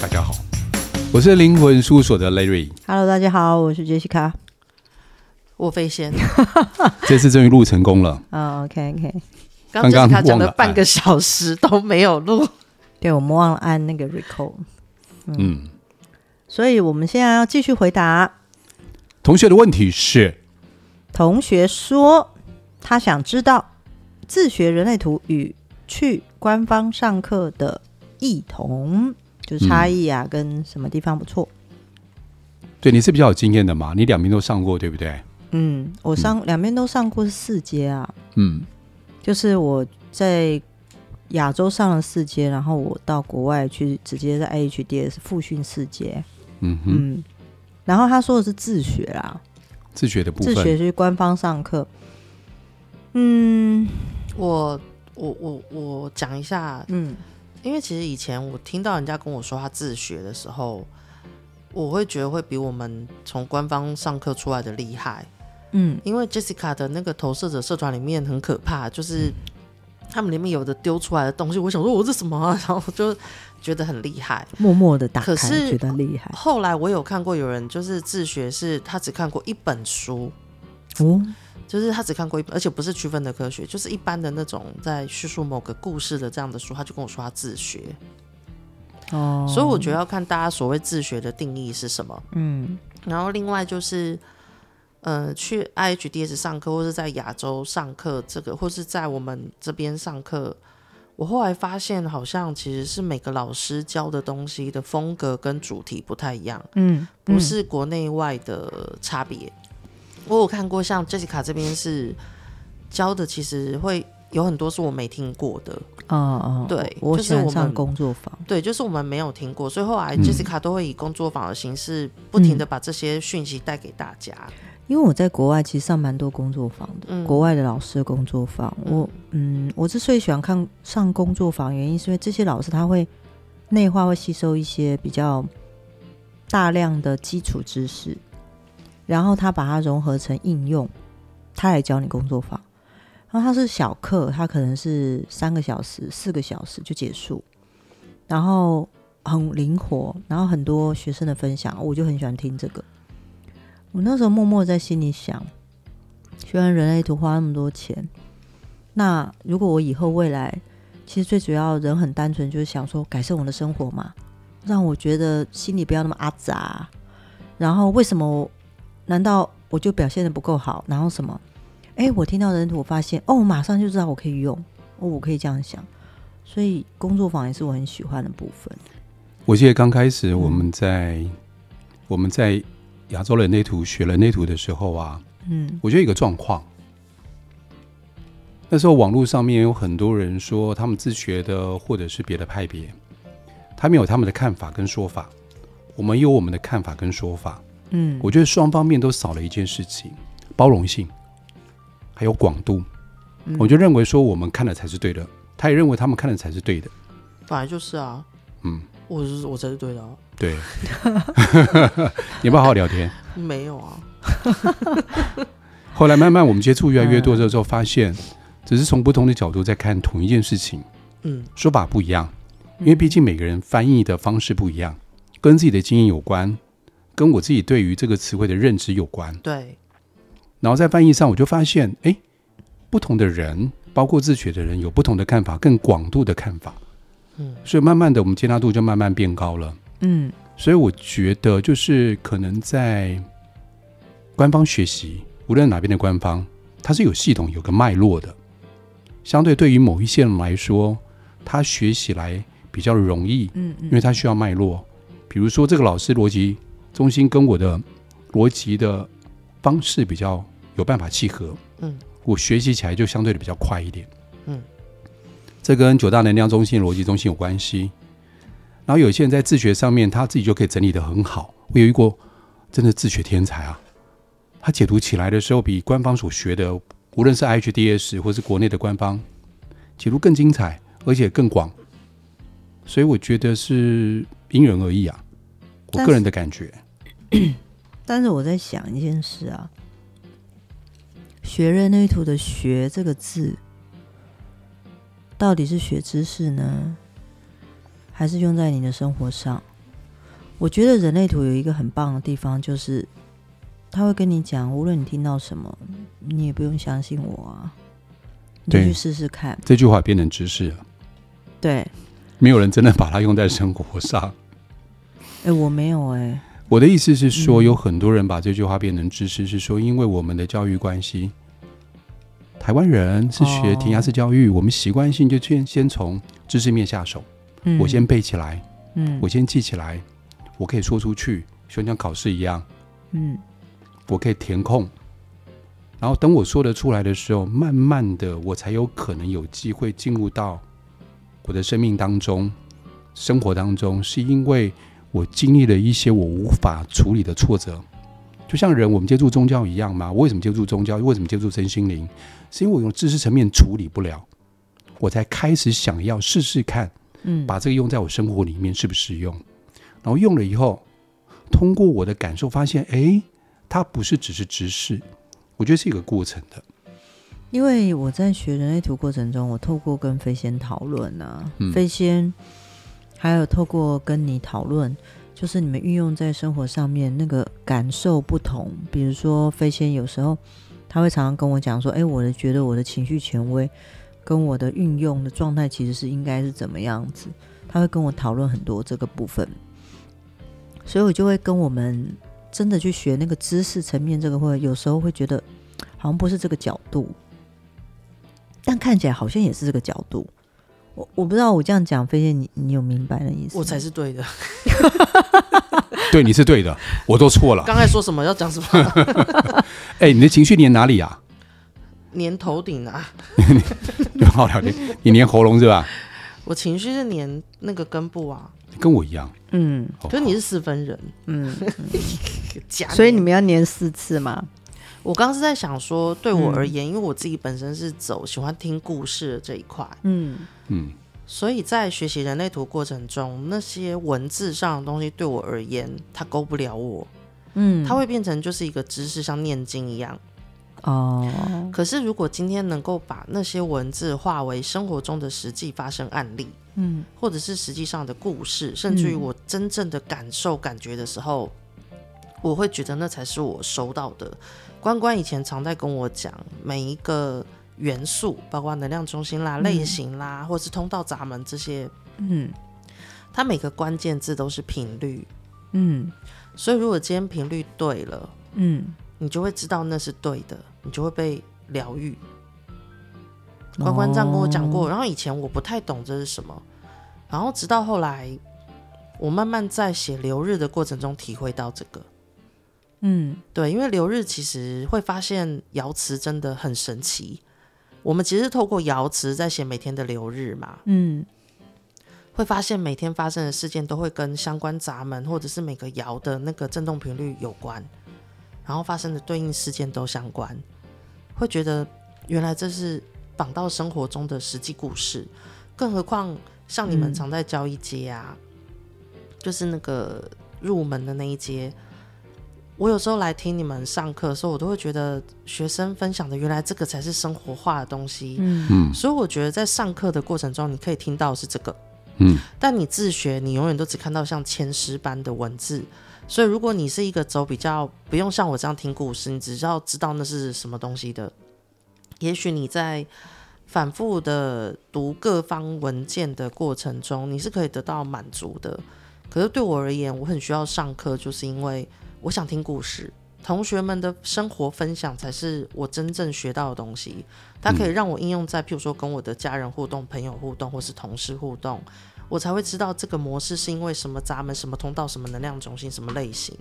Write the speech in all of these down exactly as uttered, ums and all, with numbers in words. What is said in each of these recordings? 大家好，我是灵魂事务所的 Larry。Hello， 大家好，我是 Jessica。我飞仙，这次终于录成功了。Oh, OK OK， 刚刚 Jessica 讲了半个小时都没有录，对，我们忘了按那个 record。嗯。嗯所以我们现在要继续回答同学的问题是，同学说他想知道自学人类图与去官方上课的异同，就是差异啊、嗯，跟什么地方不错？对，你是比较有经验的嘛，你两边都上过，对不对？嗯，我上、嗯、两边都上过是四阶啊。嗯，就是我在亚洲上了四阶，然后我到国外去直接在 I H D S 复训四阶。嗯哼嗯，然后他说的是自学啦，自学的部分，自学是官方上课。嗯，我我我我讲一下，嗯，因为其实以前我听到人家跟我说他自学的时候，我会觉得会比我们从官方上课出来的厉害。嗯，因为 Jessica 的那个投射者社团里面很可怕，就是他们里面有的丢出来的东西，我想说我这什么啊，然后我就觉得很厉害，默默的打开，可是觉得厉害。后来我有看过有人就是自学是他只看过一本书，哦，就是他只看过一本，而且不是区分的科学，就是一般的那种在叙述某个故事的这样的书，他就跟我说他自学。哦，所以我觉得要看大家所谓自学的定义是什么。嗯，然后另外就是呃，去 I H D S 上课，或是在亚洲上课，这个或是在我们这边上课，我后来发现好像其实是每个老师教的东西的风格跟主题不太一样，嗯，不是国内外的差别。我有看过像 Jessica 这边是教的，其实会有很多是我没听过的。哦，对，我喜欢上工作坊，对，就是我们没有听过，所以后来 Jessica 都会以工作坊的形式不停的把这些讯息带给大家。因为我在国外其实上蛮多工作坊的、嗯、国外的老师的工作坊、嗯、我嗯，我之所以喜欢看上工作坊，原因是因为这些老师他会内化，会吸收一些比较大量的基础知识，然后他把它融合成应用，他来教你工作坊。然后他是小课，他可能是三个小时四个小时就结束，然后很灵活，然后很多学生的分享，我就很喜欢听这个。我那时候默默在心里想，学完人类图花那么多钱，那如果我以后未来，其实最主要人很单纯，就是想说改善我的生活嘛，让我觉得心里不要那么阿杂。然后为什么难道我就表现得不够好，然后什么哎，我听到人类图我发现哦，我马上就知道我可以用哦，我可以这样想。所以工作坊也是我很喜欢的部分。我记得刚开始我们在、嗯、我们在亚洲人类图学人类图的时候啊，嗯，我觉得有一个状况，那时候网络上面有很多人说他们自学的或者是别的派别，他们有他们的看法跟说法，我们有我们的看法跟说法。嗯，我觉得双方面都少了一件事情，包容性还有广度、嗯、我就认为说我们看的才是对的，他也认为他们看的才是对的，本来就是啊。嗯，我我才是对的啊。对，你不好好聊天。没有啊。后来慢慢我们接触越来越多的时候，发现只是从不同的角度在看同一件事情，嗯，说法不一样，因为毕竟每个人翻译的方式不一样，跟自己的经验有关，跟我自己对于这个词汇的认知有关。对。然后在翻译上，我就发现，哎，不同的人，包括自学的人，有不同的看法，更广度的看法。嗯，所以慢慢的，我们接纳度就慢慢变高了。嗯，所以我觉得就是可能在官方学习，无论哪边的官方，它是有系统有个脉络的，相对对于某一些人来说，他学起来比较容易。嗯嗯，因为他需要脉络，比如说这个老师逻辑中心跟我的逻辑的方式比较有办法契合，嗯，我学习起来就相对的比较快一点。嗯，这跟九大能量中心逻辑中心有关系。然后有些人在自学上面他自己就可以整理得很好，我有遇过真的自学天才啊，他解读起来的时候比官方所学的，无论是 I H D S 或是国内的官方解读更精彩而且更广。所以我觉得是因人而异啊，我个人的感觉。但 是, 但是我在想一件事啊，学人类图的学这个字到底是学知识呢，还是用在你的生活上？我觉得人类图有一个很棒的地方，就是他会跟你讲，无论你听到什么，你也不用相信我啊，你就去试试看。这句话变成知识了，对，没有人真的把它用在生活上。欸、我没有哎、欸。我的意思是说、嗯，有很多人把这句话变成知识，是说因为我们的教育关系，台湾人是学填鸭式教育、哦，我们习惯性就先先从知识面下手，嗯、我先背起来、嗯，我先记起来，我可以说出去，就像考试一样，嗯。我可以填空，然后等我说得出来的时候，慢慢的我才有可能有机会进入到我的生命当中、生活当中，是因为我经历了一些我无法处理的挫折。就像人我们接触宗教一样嘛，我为什么接触宗教？为什么接触身心灵？是因为我用知识层面处理不了，我才开始想要试试看，嗯，把这个用在我生活里面适不适用？然后用了以后，通过我的感受发现，哎。它不是只是知识，我觉得是一个过程的。因为我在学人类图过程中，我透过跟飞仙讨论啊，嗯、飞仙还有透过跟你讨论，就是你们运用在生活上面那个感受不同。比如说飞仙有时候他会常常跟我讲说，哎，我的觉得我的情绪权威跟我的运用的状态其实是应该是怎么样子，他会跟我讨论很多这个部分，所以我就会跟我们真的去学那个知识层面，这个会有时候会觉得好像不是这个角度，但看起来好像也是这个角度。 我, 我不知道我这样讲飞仙 你, 你有明白的意思？我才是对的。对，你是对的，我都错了。刚才说什么要讲什么？哎、欸，你的情绪黏哪里啊？黏头顶啊。好了，你黏喉咙是吧？我情绪是黏那个根部啊，跟我一样。嗯，可是你是四分人。嗯，所以你们要黏四次吗？我刚刚是在想说，对我而言、嗯、因为我自己本身是走喜欢听故事的这一块，嗯嗯，所以在学习人类图过程中，那些文字上的东西对我而言它勾不了我，嗯，它会变成就是一个知识，像念经一样。哦，可是如果今天能够把那些文字化为生活中的实际发生案例，嗯，或者是实际上的故事，甚至于我真正的感受感觉的时候、嗯、我会觉得那才是我收到的。关关以前常在跟我讲，每一个元素包括能量中心啦、嗯、类型啦，或是通道闸门这些，嗯，它每个关键字都是频率，嗯，所以如果今天频率对了，嗯，你就会知道那是对的，你就会被疗愈。关关这样跟我讲过、哦、然后以前我不太懂这是什么，然后直到后来我慢慢在写流日的过程中体会到这个。嗯，对，因为流日其实会发现爻辞真的很神奇，我们其实透过爻辞在写每天的流日嘛，嗯，会发现每天发生的事件都会跟相关闸门或者是每个爻的那个振动频率有关，然后发生的对应事件都相关，会觉得原来这是绑到生活中的实际故事。更何况像你们常在交易街啊、嗯、就是那个入门的那一街，我有时候来听你们上课的时候，我都会觉得学生分享的原来这个才是生活化的东西。嗯，所以我觉得在上课的过程中你可以听到的是这个，嗯，但你自学你永远都只看到像千诗般的文字，所以如果你是一个走比较不用像我这样听故事，你只要知道那是什么东西的，也许你在反复的读各方文件的过程中你是可以得到满足的。可是对我而言，我很需要上课，就是因为我想听故事，同学们的生活分享才是我真正学到的东西，它可以让我应用在譬如说跟我的家人互动、朋友互动或是同事互动，我才会知道这个模式是因为什么闸门、什么通道、什么能量中心、什么类型，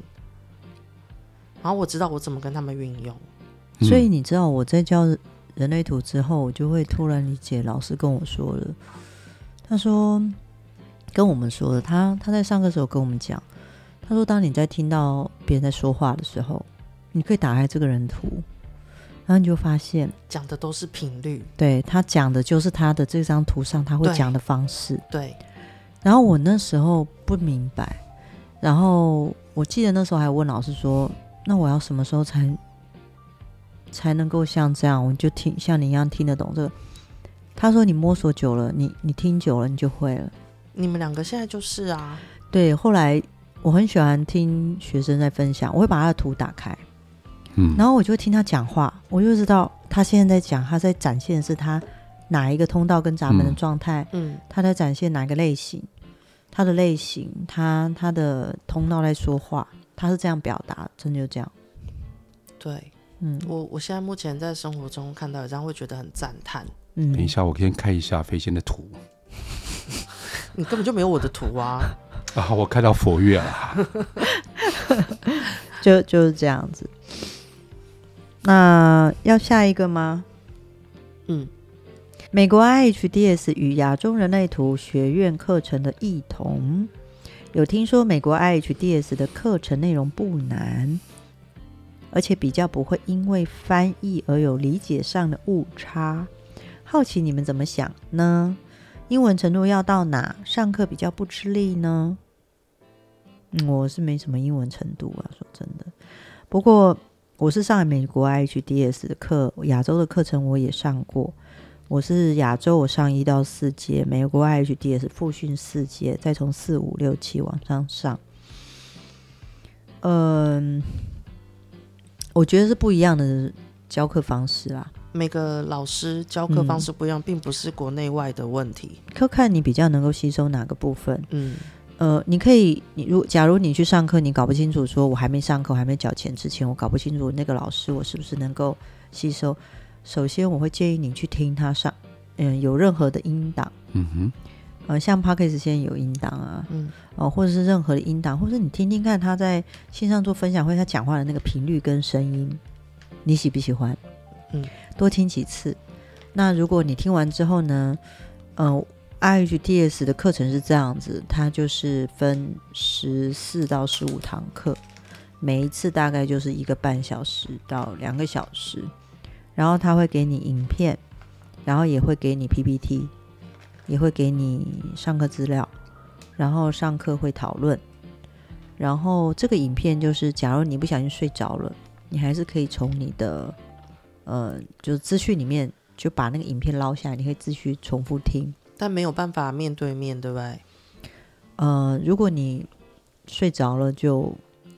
然后我知道我怎么跟他们运用。所以你知道我在教人类图之后，我就会突然理解老师跟我说了，他说跟我们说的，他他在上课的时候跟我们讲，他说当你在听到别人在说话的时候，你可以打开这个人图，然后你就发现讲的都是频率，对，他讲的就是他的这张图上他会讲的方式。 对, 对然后我那时候不明白，然后我记得那时候还问老师说，那我要什么时候才才能够像这样，我就听像你一样听得懂这个？他说你摸索久了，你你听久了，你就会了。你们两个现在就是啊。对，后来我很喜欢听学生在分享，我会把他的图打开，嗯，然后我就会听他讲话，我就知道他现在在讲，他在展现的是他哪一个通道跟闸门的状态，嗯，他在展现哪个类型，他的类型，他他的通道在说话，他是这样表达，真的就这样。对，嗯，我我现在目前在生活中看到，这样会觉得很赞叹。嗯，等一下，我先看一下飞仙的图。你根本就没有我的图啊！啊，我看到佛月了，就就是这样子。那要下一个吗？嗯，美国 I H D S 与亚洲人类图学院课程的异同，有听说美国 I H D S 的课程内容不难，而且比较不会因为翻译而有理解上的误差。好奇你们怎么想呢？英文程度要到哪上课比较不吃力呢？嗯，我是没什么英文程度啊，说真的。不过我是上美国 I H D S 的课，亚洲的课程我也上过。我是亚洲，我上一到四阶，美国 I H D S 复训四阶，再从四五六七往上上。嗯，我觉得是不一样的教课方式啦。每个老师教课方式不一样，嗯，并不是国内外的问题，可看你比较能够吸收哪个部分。嗯，呃，你可以，你如假如你去上课，你搞不清楚，说我还没上课，我还没缴钱之前，我搞不清楚那个老师我是不是能够吸收。首先，我会建议你去听他上，嗯，有任何的音档，嗯哼，呃，像 Podcast 现在有音档啊，嗯，呃，或者是任何的音档，或者你听听看他在线上做分享会，他讲话的那个频率跟声音，你喜不喜欢？嗯，多听几次。那如果你听完之后呢，呃 I H D S 的课程是这样子，它就是分十四到十五堂课，每一次大概就是一个半小时到两个小时，然后它会给你影片，然后也会给你 P P T， 也会给你上课资料，然后上课会讨论，然后这个影片就是假如你不小心睡着了，你还是可以从你的呃，就是资讯里面就把那个影片捞下来，你可以继续重复听，但没有办法面对面，对不对？呃，如果你睡着了就，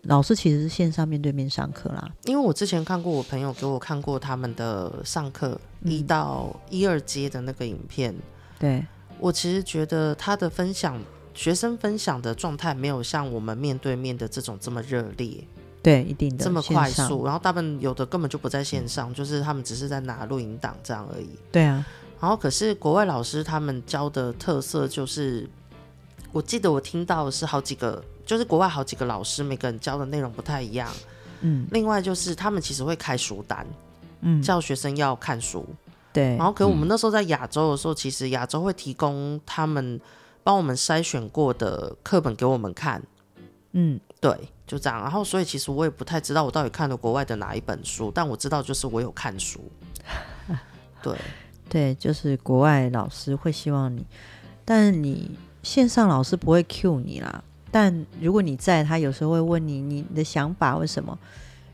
老师其实是线上面对面上课啦。因为我之前看过我朋友给我看过他们的上课一到一二阶的那个影片，对，我其实觉得他的分享，学生分享的状态没有像我们面对面的这种这么热烈。对，一定的这么快速，然后他们有的根本就不在线上，就是他们只是在拿录影档这样而已。对啊，然后可是国外老师他们教的特色就是，我记得我听到的是好几个，就是国外好几个老师每个人教的内容不太一样。嗯，另外就是他们其实会开书单，嗯，叫学生要看书。对，然后可是我们那时候在亚洲的时候，嗯，其实亚洲会提供他们帮我们筛选过的课本给我们看。嗯，对。就这样，然后所以其实我也不太知道我到底看了国外的哪一本书，但我知道就是我有看书。对对，就是国外老师会希望你，但你线上老师不会 cue 你啦，但如果你在，他有时候会问你你的想法为什么。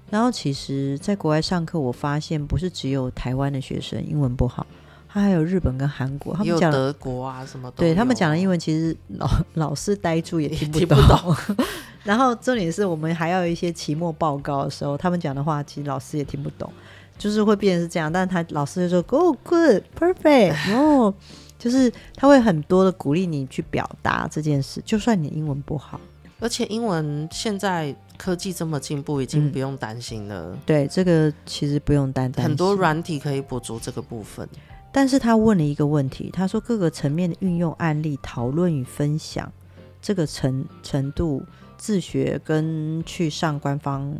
然后其实在国外上课，我发现不是只有台湾的学生英文不好，他还有日本跟韩国，他们讲德国啊什么都有，对，他们讲的英文其实 老, 老师呆住也听不 懂, 听不懂然后重点是我们还要有一些期末报告的时候，他们讲的话其实老师也听不懂，就是会变成是这样，但他老师就说 Oh good perfect 然后就是他会很多的鼓励你去表达这件事，就算你英文不好。而且英文现在科技这么进步，已经不用担心了，嗯，对，这个其实不用担心，很多软体可以补足这个部分。但是他问了一个问题，他说各个层面的运用案例讨论与分享这个 程, 程度自学跟去上官方，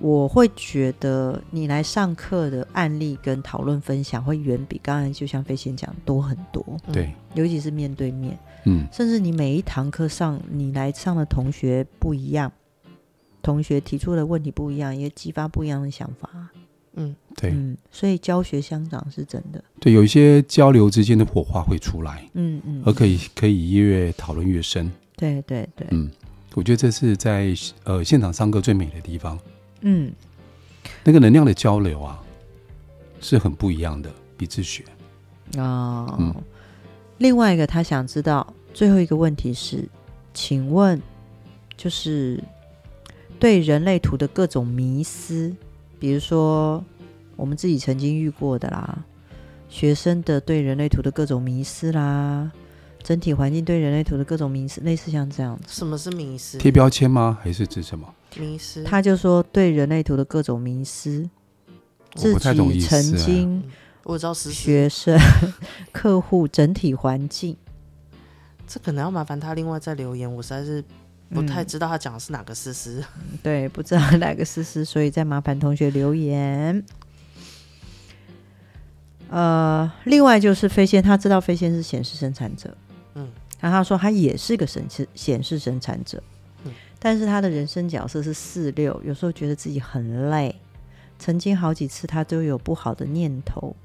我会觉得你来上课的案例跟讨论分享会远比刚才就像飞仙讲多很多，对，嗯，尤其是面对面，嗯，甚至你每一堂课上你来上的同学不一样，同学提出的问题不一样，也激发不一样的想法。嗯，对，嗯，所以教学相长是真的。对，有一些交流之间的火花会出来，嗯嗯，而可以可以越讨论越深。对对对，嗯，我觉得这是在呃现场上课最美的地方。嗯，那个能量的交流啊，是很不一样的，比自学。哦，嗯，另外一个他想知道最后一个问题是，请问就是对人类图的各种迷思，比如说我们自己曾经遇过的啦，学生的对人类图的各种迷思啦，整体环境对人类图的各种迷思，类似像这样。什么是迷思？贴标签吗？还是指什么迷思？他就说对人类图的各种迷思，自己曾经我知道学生客户整体环境，这可能要麻烦他另外再留言，我实在是不太知道他讲的是哪个思思、嗯、对，不知道哪个思思，所以再麻烦同学留言。呃，另外就是飞仙，他知道飞仙是显示生产者，嗯，然后他说他也是个显示生产者、嗯、但是他的人生角色是四六，有时候觉得自己很累，曾经好几次他都有不好的念头，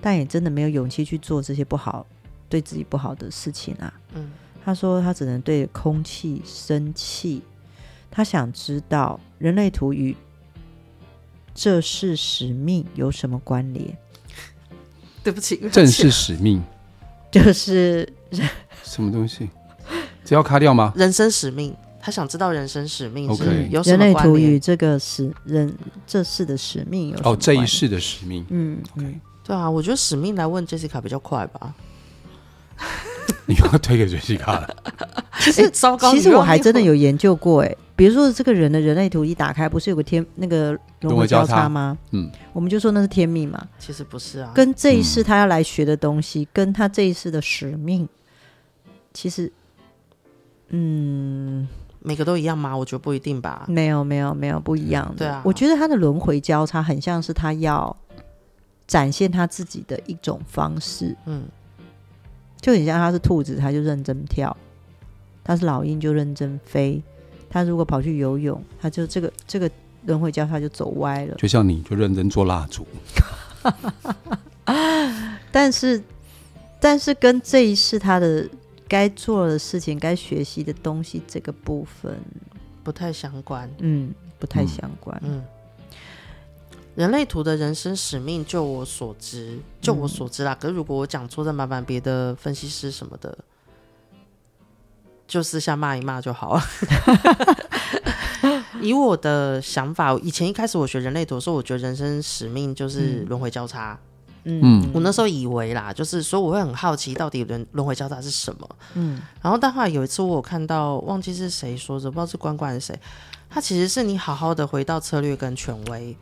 但也真的没有勇气去做这些不好对自己不好的事情啊、嗯、他说他只能对空气生气，他想知道人类图与这是使命有什么关联。对不起，正是使命就是什么东西？只要卡掉吗？人生使命，他想知道人生使命是、okay. 有什么关联？人类图与这个使人这世的使命有什么关联？哦，这一世的使命。嗯， okay. 对啊，我觉得使命来问 Jessica 比较快吧。你要推给 Jessica 了。其实、欸、糟糕，其实我还真的有研究过、欸、比如说这个人的人类图一打开，不是有个天那个融合交叉吗？嗯，我们就说那是天命嘛。其实不是啊，跟这一世他要来学的东西、嗯、跟他这一世的使命，其实嗯，每个都一样吗？我觉得不一定吧。没有没有没有，不一样的、嗯、对啊，我觉得他的轮回交叉很像是他要展现他自己的一种方式。嗯，就很像他是兔子他就认真跳，他是老鹰就认真飞，他如果跑去游泳，他就这个这个轮回交叉就走歪了。就像你就认真做蜡烛但是但是跟这一世他的该做的事情该学习的东西这个部分不太相关。嗯，不太相关。 嗯, 嗯人类图的人生使命就我所知就我所知啦、嗯、可是如果我讲错再麻烦别的分析师什么的就私下骂一骂就好了以我的想法，以前一开始我学人类图的时候，我觉得人生使命就是轮回交叉。嗯，我那时候以为啦，就是所以我会很好奇到底轮轮回交叉是什么。嗯，然后但后来有一次我有看到忘记是谁说的，不知道是关关还是谁，他其实是你好好的回到策略跟权威，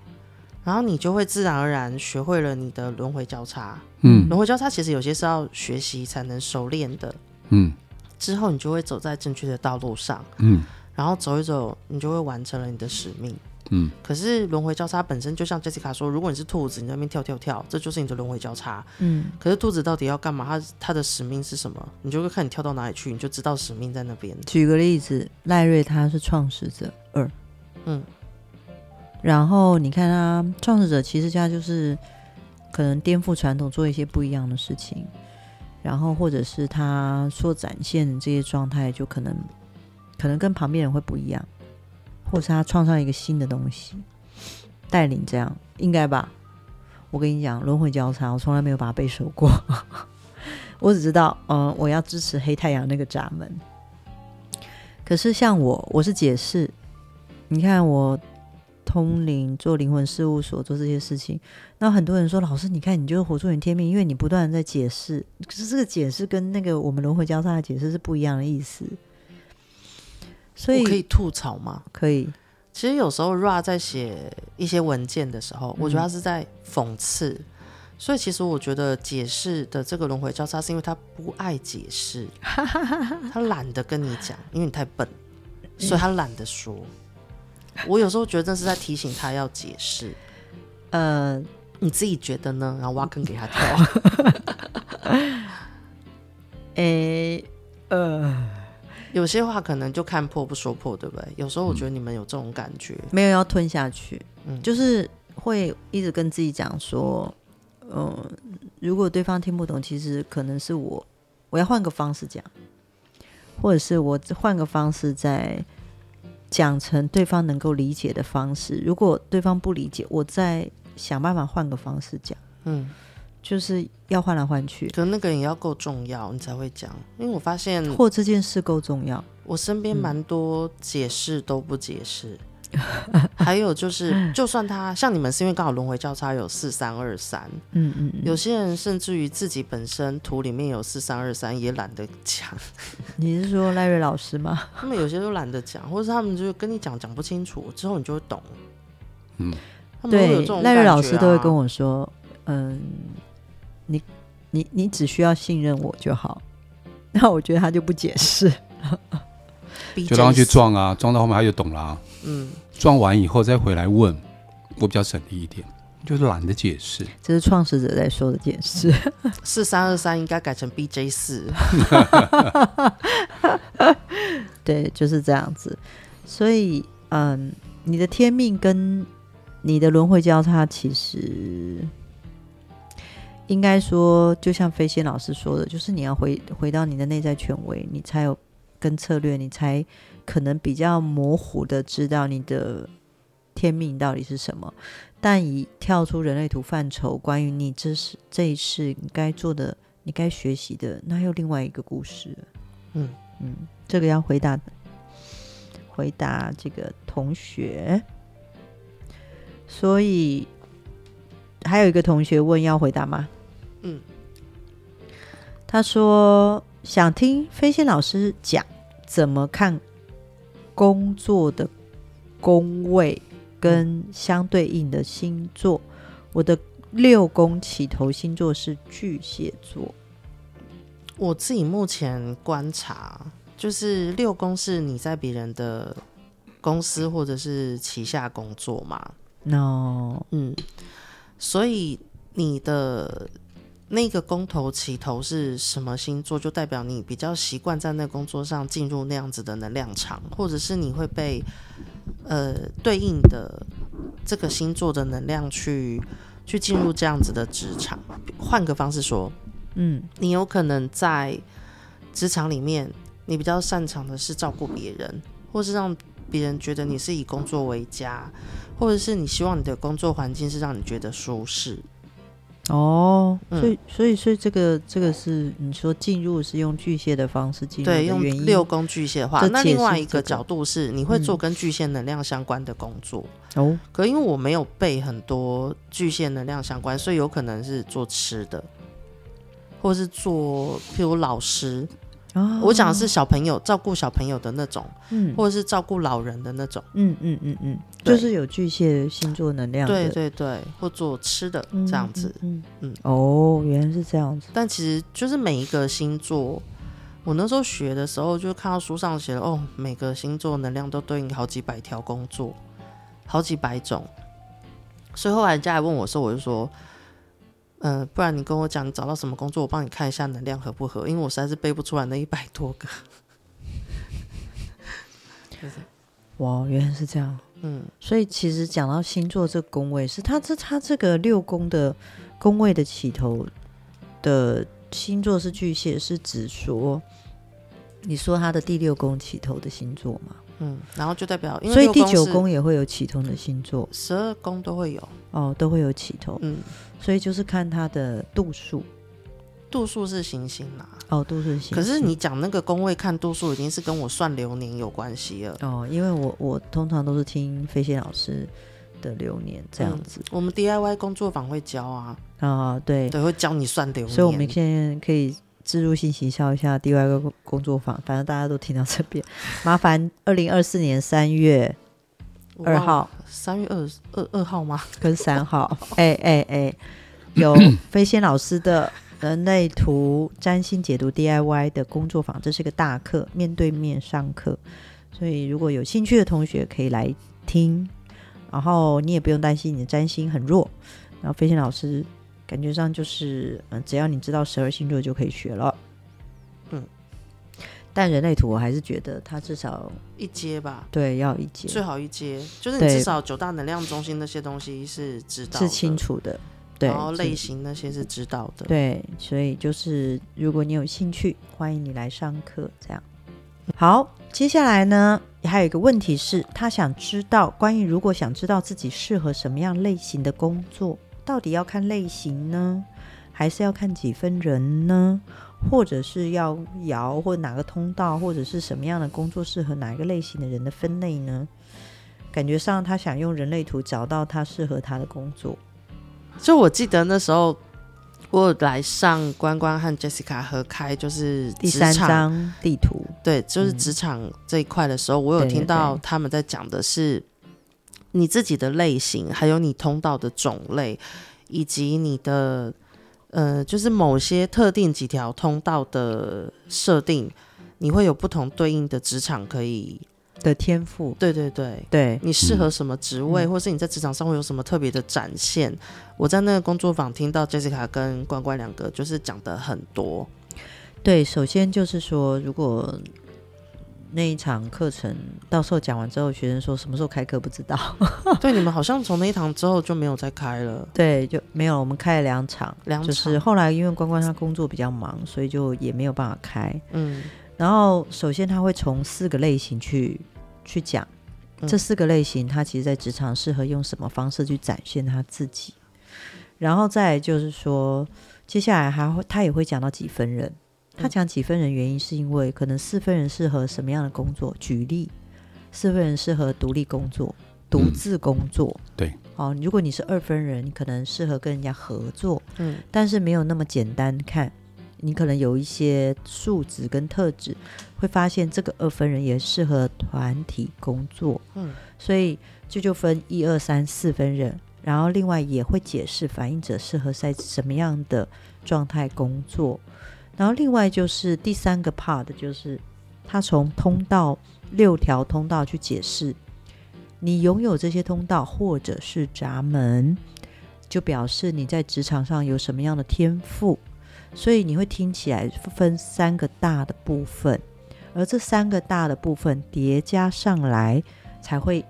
然后你就会自然而然学会了你的轮回交叉。嗯，轮回交叉其实有些是要学习才能熟练的。嗯，之后你就会走在正确的道路上。嗯，然后走一走你就会完成了你的使命。嗯，可是轮回交叉本身就像 Jessica 说，如果你是兔子你在那边跳跳跳，这就是你的轮回交叉。嗯，可是兔子到底要干嘛？ 它, 它的使命是什么？你就会看你跳到哪里去，你就知道使命在那边。举个例子，赖瑞他是创始者二。嗯，然后你看啊，创始者其实他就是可能颠覆传统，做一些不一样的事情，然后或者是他所展现的这些状态就可能可能跟旁边人会不一样，或是他创造一个新的东西带领，这样应该吧。我跟你讲轮回交叉我从来没有把它背熟过我只知道、呃、我要支持黑太阳那个闸门。可是像我我是解释，你看我通灵做灵魂事务所做这些事情，那很多人说老师你看你就是活出你天命，因为你不断在解释，可是这个解释跟那个我们轮回交叉的解释是不一样的意思。所以我可以吐槽吗？可以。其实有时候 R A 在写一些文件的时候、嗯、我觉得他是在讽刺，所以其实我觉得解释的这个轮回交叉是因为他不爱解释他懒得跟你讲，因为你太笨所以他懒得说、嗯，我有时候觉得是在提醒他要解释。呃，你自己觉得呢？然后挖坑给他跳、欸呃、有些话可能就看破不说破，对不对？有时候我觉得你们有这种感觉、嗯、没有要吞下去、嗯、就是会一直跟自己讲说、呃、如果对方听不懂，其实可能是我我要换个方式讲，或者是我换个方式在讲成对方能够理解的方式，如果对方不理解我再想办法换个方式讲。嗯，就是要换来换去，可能那个人也要够重要你才会讲，因为我发现或这件事够重要，我身边蛮多解释都不解释、嗯、还有就是就算他像你们是因为刚好轮回交叉有四三二三，嗯嗯，有些人甚至于自己本身图里面有四三二三也懒得讲。你是说Larry老师吗？他们有些都懒得讲，或者他们就跟你讲讲不清楚之后你就会懂。嗯，他们会有这种感觉啊。对，Larry老师都会跟我说嗯，你你你只需要信任我就好，那我觉得他就不解释就让他去撞啊，撞到后面他就懂了、啊嗯、撞完以后再回来问，我比较省力一点，就是懒得解释。这是创始者在说的解释。四三二三应该改成 B J 四 对，就是这样子。所以嗯，你的天命跟你的轮回交叉其实应该说就像飞仙老师说的，就是你要 回, 回到你的内在权威，你才有跟策略，你才可能比较模糊的知道你的天命到底是什么。但以跳出人类图范畴，关于你 这, 这一世你该做的你该学习的，那又另外一个故事。 嗯, 嗯这个要回答回答这个同学。所以还有一个同学问要回答吗？嗯，他说想听飞仙老师讲怎么看工作的宫位跟相对应的星座。我的六宫起头星座是巨蟹座。我自己目前观察就是六宫是你在别人的公司或者是旗下工作嘛， no 嗯，所以你的那个工头起头是什么星座，就代表你比较习惯在那工作上进入那样子的能量场，或者是你会被呃对应的这个星座的能量去去进入这样子的职场。换个方式说，嗯，你有可能在职场里面你比较擅长的是照顾别人，或是让别人觉得你是以工作为家，或者是你希望你的工作环境是让你觉得舒适。哦，所以、嗯、所以所以这个这个是你说进入是用巨蟹的方式进入的原因。对，用六宫巨蟹化。那另外一个角度是你会做跟巨蟹能量相关的工作。哦、嗯，可因为我没有背很多巨蟹能量相关，所以有可能是做吃的，或是做譬如老师。哦、我讲的是小朋友照顾小朋友的那种、嗯、或者是照顾老人的那种。嗯嗯嗯嗯，就是有巨蟹星座能量的。对对对，或做吃的、嗯、这样子。嗯嗯嗯，哦，原来是这样子。但其实就是每一个星座，我那时候学的时候就看到书上写了，哦，每个星座能量都对应好几百条工作，好几百种。所以后来人家来问我的时候，我就说呃、不然你跟我讲你找到什么工作，我帮你看一下能量合不合，因为我实在是背不出来那一百多个。哇，原来是这样。嗯，所以其实讲到星座这个宫位，是它 这, 它这个六宫的宫位的起头的星座是巨蟹，是指说你说它的第六宫起头的星座嘛？嗯，然后就代表因为所以第九宫也会有起头的星座，十二宫都会有。哦，都会有起头。嗯，所以就是看它的度数。度数是行星啦、啊、哦，度数是行星。可是你讲那个宫位看度数已经是跟我算流年有关系了。哦，因为 我, 我通常都是听飞仙老师的流年这样子、嗯、我们 D I Y 工作坊会教啊。哦，对对，会教你算流年，所以我们现在可以置入信息笑一下 D I Y 工作坊，反正大家都听到这边。麻烦二零二四年三月二号，三月二号吗？跟三号。哎哎哎，有飞仙老师的人类图占星解读 D I Y 的工作坊，这是个大课，面对面上课，所以如果有兴趣的同学可以来听。然后你也不用担心你的占星很弱，然后飞仙老师感觉上就是、嗯、只要你知道十二星座就可以学了。嗯，但人类图我还是觉得它至少一阶吧。对，要一阶，最好一阶，就是你至少九大能量中心那些东西是知道的，是清楚的。对，然后类型那些是知道的。对，所以就是如果你有兴趣欢迎你来上课这样。好，接下来呢还有一个问题是他想知道关于如果想知道自己适合什么样类型的工作，到底要看类型呢还是要看几分人呢，或者是要摇或哪个通道或者是什么样的工作适合哪一个类型的人的分类呢？感觉上他想用人类图找到他适合他的工作。就我记得那时候我来上关关和 Jessica 合开，就是第三张地图，对，就是职场这一块的时候、嗯、我有听到他们在讲的是你自己的类型，还有你通道的种类，以及你的呃，就是某些特定几条通道的设定，你会有不同对应的职场可以的天赋。对对对对，你适合什么职位、嗯、或是你在职场上会有什么特别的展现、嗯、我在那个工作坊听到 Jessica 跟关关两个就是讲的很多。对，首先就是说如果那一场课程到时候讲完之后，学生说什么时候开课不知道对，你们好像从那一堂之后就没有再开了。对，就没有，我们开了两场, 两场就是后来因为关关他工作比较忙，所以就也没有办法开。嗯，然后首先他会从四个类型去去讲、嗯、这四个类型他其实在职场适合用什么方式去展现他自己，然后再来就是说接下来他, 他也会讲到几分人。他讲几分人原因是因为可能四分人适合什么样的工作，举例四分人适合独立工作，独自工作、嗯、对、哦、如果你是二分人，你可能适合跟人家合作、嗯、但是没有那么简单看，你可能有一些素质跟特质会发现这个二分人也适合团体工作、嗯、所以这 就, 就分一二三四分人，然后另外也会解释反应者适合在什么样的状态工作。然后另外就是第三个 part 就是他从通道六条通道去解释，你拥有这些通道或者是闸门，就表示你在职场上有什么样的天赋。所以你会听起来分三个大的部分，而这三个大的部分叠加上来才会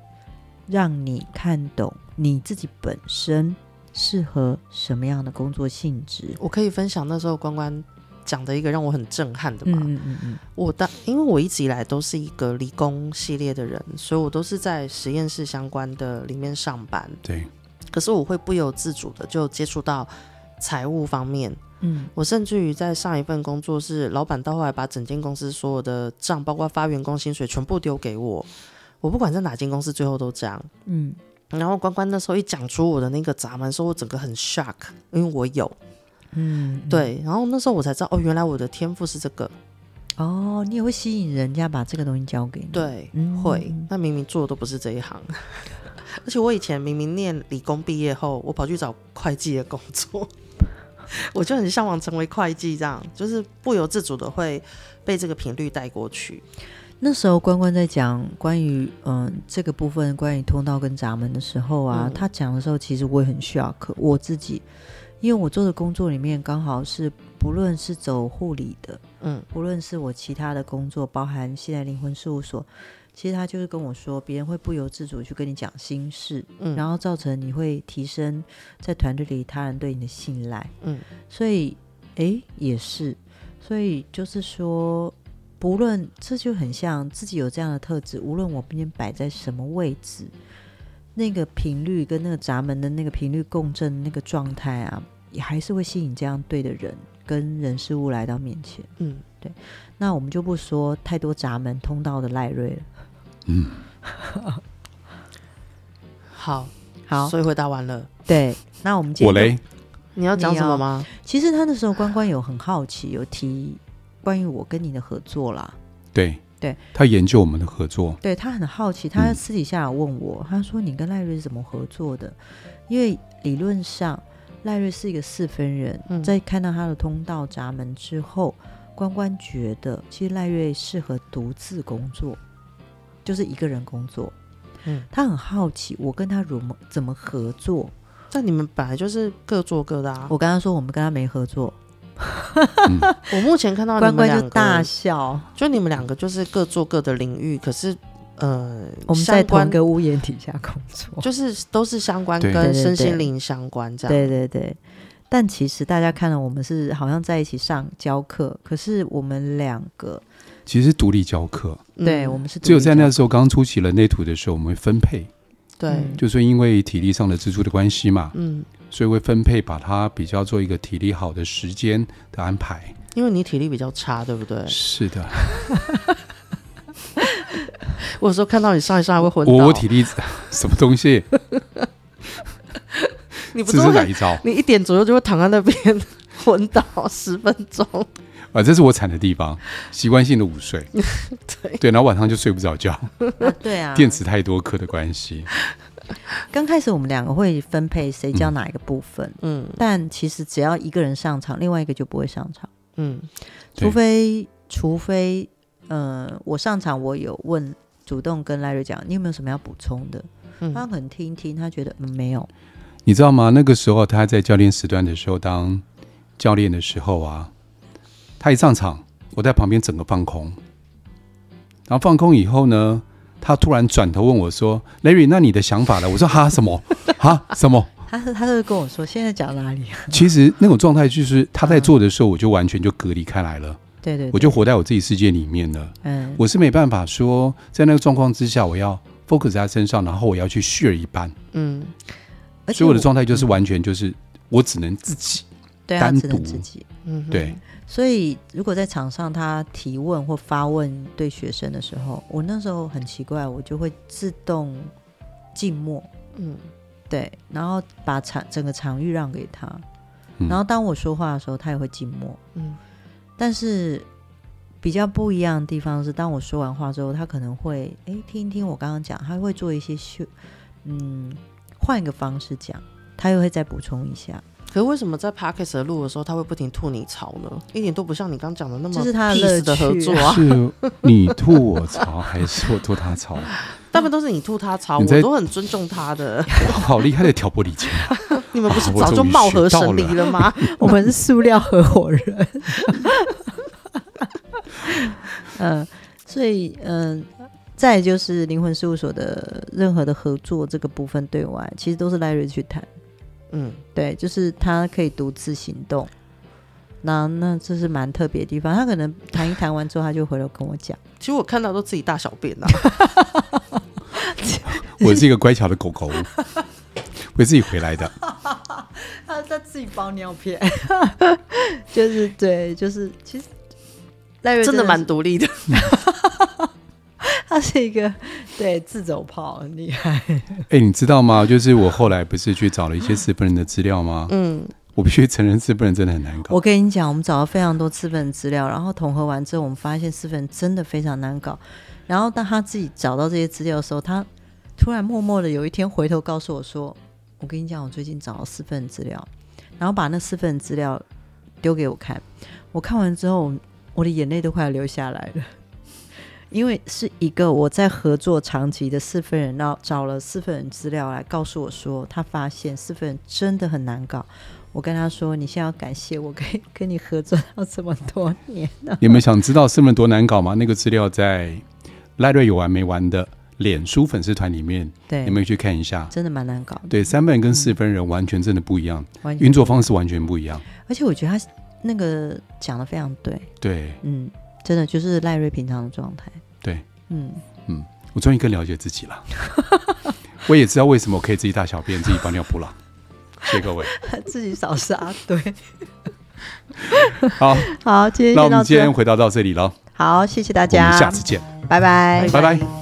让你看懂你自己本身适合什么样的工作性质。我可以分享那时候关关讲的一个让我很震撼的嘛，嗯嗯嗯，我当因为我一直以来都是一个理工系列的人，所以我都是在实验室相关的里面上班。对，可是我会不由自主的就接触到财务方面。嗯，我甚至于在上一份工作是老板到后来把整间公司所有的账，包括发员工薪水全部丢给我，我不管在哪间公司最后都这样。嗯，然后关关那时候一讲出我的那个闸门，说我整个很 shock， 因为我有。嗯，对，然后那时候我才知道哦，原来我的天赋是这个。哦，你也会吸引人家把这个东西交给你。对、嗯、会，那明明做的都不是这一行而且我以前明明念理工毕业后，我跑去找会计的工作我就很向往成为会计，这样就是不由自主的会被这个频率带过去。那时候关关在讲关于嗯、呃、这个部分关于通道跟闸门的时候啊、嗯、他讲的时候其实我也很 shock 我自己，因为我做的工作里面刚好是不论是走护理的，嗯，不论是我其他的工作，包含现在灵魂事务所，其实他就是跟我说别人会不由自主去跟你讲心事、嗯、然后造成你会提升在团队里他人对你的信赖。嗯，所以哎也是，所以就是说不论这就很像自己有这样的特质，无论我今天摆在什么位置，那个频率跟那个闸门的那个频率共振那个状态啊，也还是会吸引这样对的人跟人事物来到面前。嗯，对，那我们就不说太多闸门通道的赖瑞了。嗯好好，所以回答完了。对，那我们今天我嘞你要讲什么吗？其实他那时候关关有很好奇，有提关于我跟你的合作啦。对对，他研究我们的合作。对，他很好奇，他私底下问我、嗯、他说你跟赖瑞是怎么合作的，因为理论上赖瑞是一个四分人、嗯、在看到他的通道闸门之后，关关觉得其实赖瑞适合独自工作，就是一个人工作、嗯、他很好奇我跟他如怎么合作。但你们本来就是各做各的啊。我跟他说我们跟他没合作嗯、我目前看到你们两个关关就大笑，就你们两个就是各做各的领域，可是呃，我们在同一个屋檐底下工作，就是都是相关跟身心灵相关这样。对对 对, 对, 对, 对，但其实大家看到我们是好像在一起上教课，可是我们两个其实是独立教课。对，我们是独立教课，只有在那时候刚出席了内图的时候我们会分配。对、嗯，就是因为体力上的支出的关系嘛，嗯，所以会分配把它比较做一个体力好的时间的安排。因为你体力比较差，对不对？是的。我有时候看到你上一上还会昏倒。我, 我体力什么东西？你不是哪一招？你一点左右就会躺在那边昏倒十分钟。啊，这是我惨的地方，习惯性的午睡。对, 对，然后晚上就睡不着觉。啊对啊，电池太多颗的关系。刚开始我们两个会分配谁教哪一个部分，嗯，但其实只要一个人上场，另外一个就不会上场，嗯，除非除非呃，我上场我有问，主动跟 Larry 讲，你有没有什么要补充的？嗯，他可能听一听，他觉得嗯没有。你知道吗？那个时候他在教练时段的时候，当教练的时候啊，他一上场，我在旁边整个放空，然后放空以后呢？他突然转头问我说 Larry 那你的想法呢？我说哈什么哈什么他他就跟我说现在讲哪里、啊、其实那种状态就是他在做的时候我就完全就隔离开来了、嗯、对, 对对，我就活在我自己世界里面了、嗯、我是没办法说在那个状况之下我要 focus 在他身上，然后我要去 share 一半，嗯，而且我，所以我的状态就是完全就是我只能自己、嗯、对、啊、单独只能自己、嗯、对，所以如果在场上他提问或发问对学生的时候，我那时候很奇怪，我就会自动静默，嗯，对，然后把场整个场域让给他、嗯、然后当我说话的时候他也会静默，嗯，但是比较不一样的地方是当我说完话之后他可能会哎听一听我刚刚讲，他会做一些秀，嗯，换一个方式讲，他又会再补充一下。可是为什么在 Podcast 的录的时候他会不停吐你槽呢？一点都不像你刚讲的那么 peace 的合作啊。 是, 是你吐我槽还是我吐他槽？大部分都是你吐他槽，我都很尊重他的。好厉害的挑拨离间、啊、你们不是早就貌合神离了吗？我们是塑料合伙人。、呃、所以嗯、呃再来就是灵魂事务所的任何的合作这个部分，对外其实都是 Larry 去谈，嗯，对，就是他可以独自行动，那那这是蛮特别的地方。他可能谈一谈完之后他就回来跟我讲。其实我看到都自己大小便啊。我是一个乖巧的狗狗。我自己回来的。他在自己包尿片。就是对，就是其实 Larry 真的蛮独立的。他是一个对自走炮，很厉害。哎、欸，你知道吗？就是我后来不是去找了一些四分人的资料吗？嗯，我必须承认四分人真的很难搞。我跟你讲，我们找到非常多四分人资料，然后统合完之后，我们发现四分人真的非常难搞。然后当他自己找到这些资料的时候，他突然默默的有一天回头告诉我说：“我跟你讲，我最近找到四分人资料，然后把那四分人资料丢给我看。我看完之后，我的眼泪都快要流下来了。”因为是一个我在合作长期的四分人，然后找了四分人资料来告诉我说他发现四分人真的很难搞。我跟他说你现在要感谢我可以跟你合作到这么多年、啊、你们想知道四分人多难搞吗？那个资料在赖瑞有完没完的脸书粉丝团里面，对，你们去看一下，真的蛮难搞的。对，三分人跟四分人完全真的不一样，运作方式完全不一样。而且我觉得他那个讲得非常对，对，嗯，真的就是赖瑞平常的状态。对，嗯嗯，我终于更了解自己了。我也知道为什么我可以自己大小便，自己包尿布了。谢谢各位。自己扫沙堆。好好，今天那我们今天回到到这里了。好，谢谢大家，我们下次见，拜拜，拜拜。